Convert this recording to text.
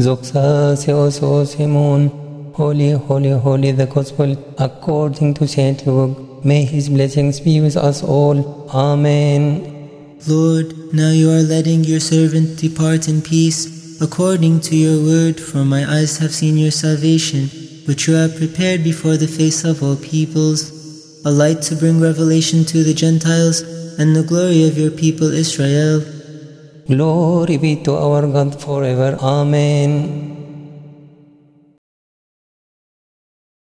Holy, holy, holy, the Gospel according to Saint Luke. May his blessings be with us all. Amen. Lord, now you are letting your servant depart in peace, according to your word, for my eyes have seen your salvation, which you have prepared before the face of all peoples, a light to bring revelation to the Gentiles, and the glory of your people Israel. Glory be to our God forever. Amen.